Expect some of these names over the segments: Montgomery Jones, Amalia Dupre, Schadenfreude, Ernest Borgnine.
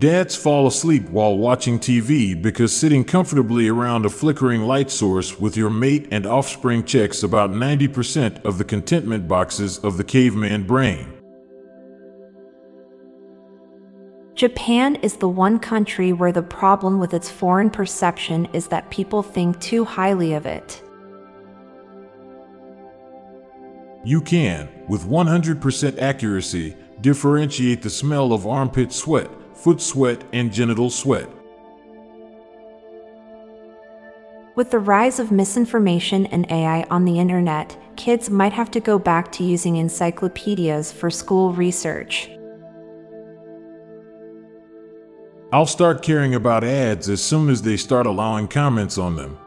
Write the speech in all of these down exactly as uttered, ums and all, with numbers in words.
Dads fall asleep while watching T V because sitting comfortably around a flickering light source with your mate and offspring checks about ninety percent of the contentment boxes of the caveman brain. Japan is the one country where the problem with its foreign perception is that people think too highly of it. You can, with one hundred percent accuracy, differentiate the smell of armpit sweat, foot sweat, and genital sweat. With the rise of misinformation and A I on the internet, kids might have to go back to using encyclopedias for school research. I'll start caring about ads as soon as they start allowing comments on them.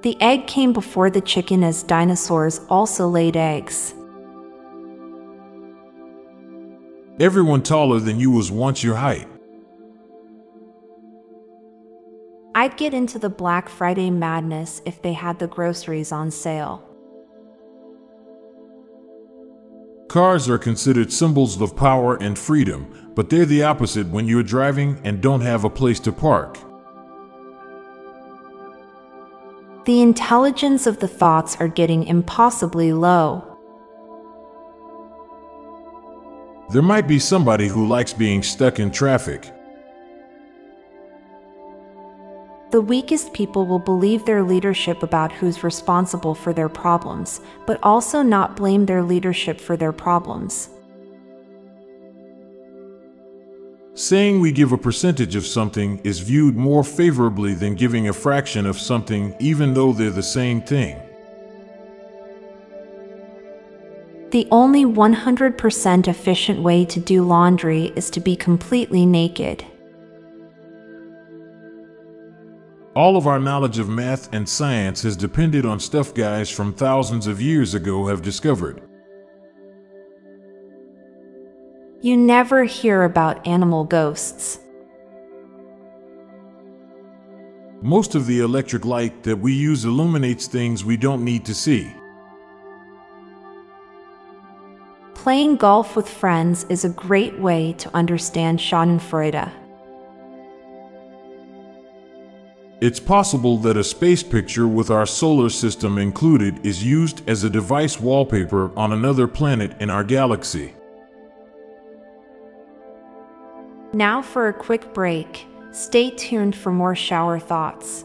The egg came before the chicken as dinosaurs also laid eggs. Everyone taller than you was once your height. I'd get into the Black Friday madness if they had the groceries on sale. Cars are considered symbols of power and freedom, but they're the opposite when you're driving and don't have a place to park. The intelligence of the thoughts are getting impossibly low. There might be somebody who likes being stuck in traffic. The weakest people will believe their leadership about who's responsible for their problems, but also not blame their leadership for their problems. Saying we give a percentage of something is viewed more favorably than giving a fraction of something, even though they're the same thing. The only one hundred percent efficient way to do laundry is to be completely naked. All of our knowledge of math and science has depended on stuff guys from thousands of years ago have discovered. You never hear about animal ghosts. Most of the electric light that we use illuminates things we don't need to see. Playing golf with friends is a great way to understand Schadenfreude. It's possible that a space picture with our solar system included is used as a device wallpaper on another planet in our galaxy. Now for a quick break. Stay tuned for more shower thoughts.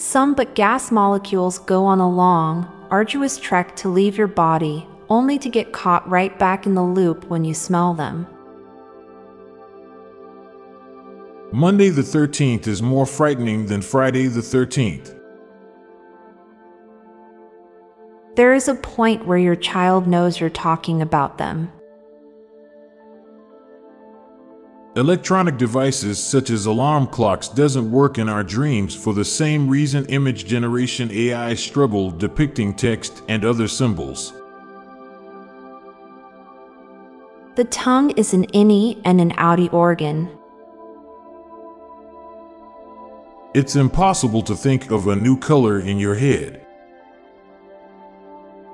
Some but gas molecules go on a long, arduous trek to leave your body, only to get caught right back in the loop when you smell them. Monday the thirteenth is more frightening than Friday the thirteenth. There is a point where your child knows you're talking about them. Electronic devices such as alarm clocks doesn't work in our dreams for the same reason image generation A I struggle depicting text and other symbols. The tongue is an innie and an outie organ. It's impossible to think of a new color in your head.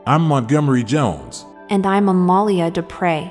I'm Montgomery Jones. And I'm Amalia Dupre.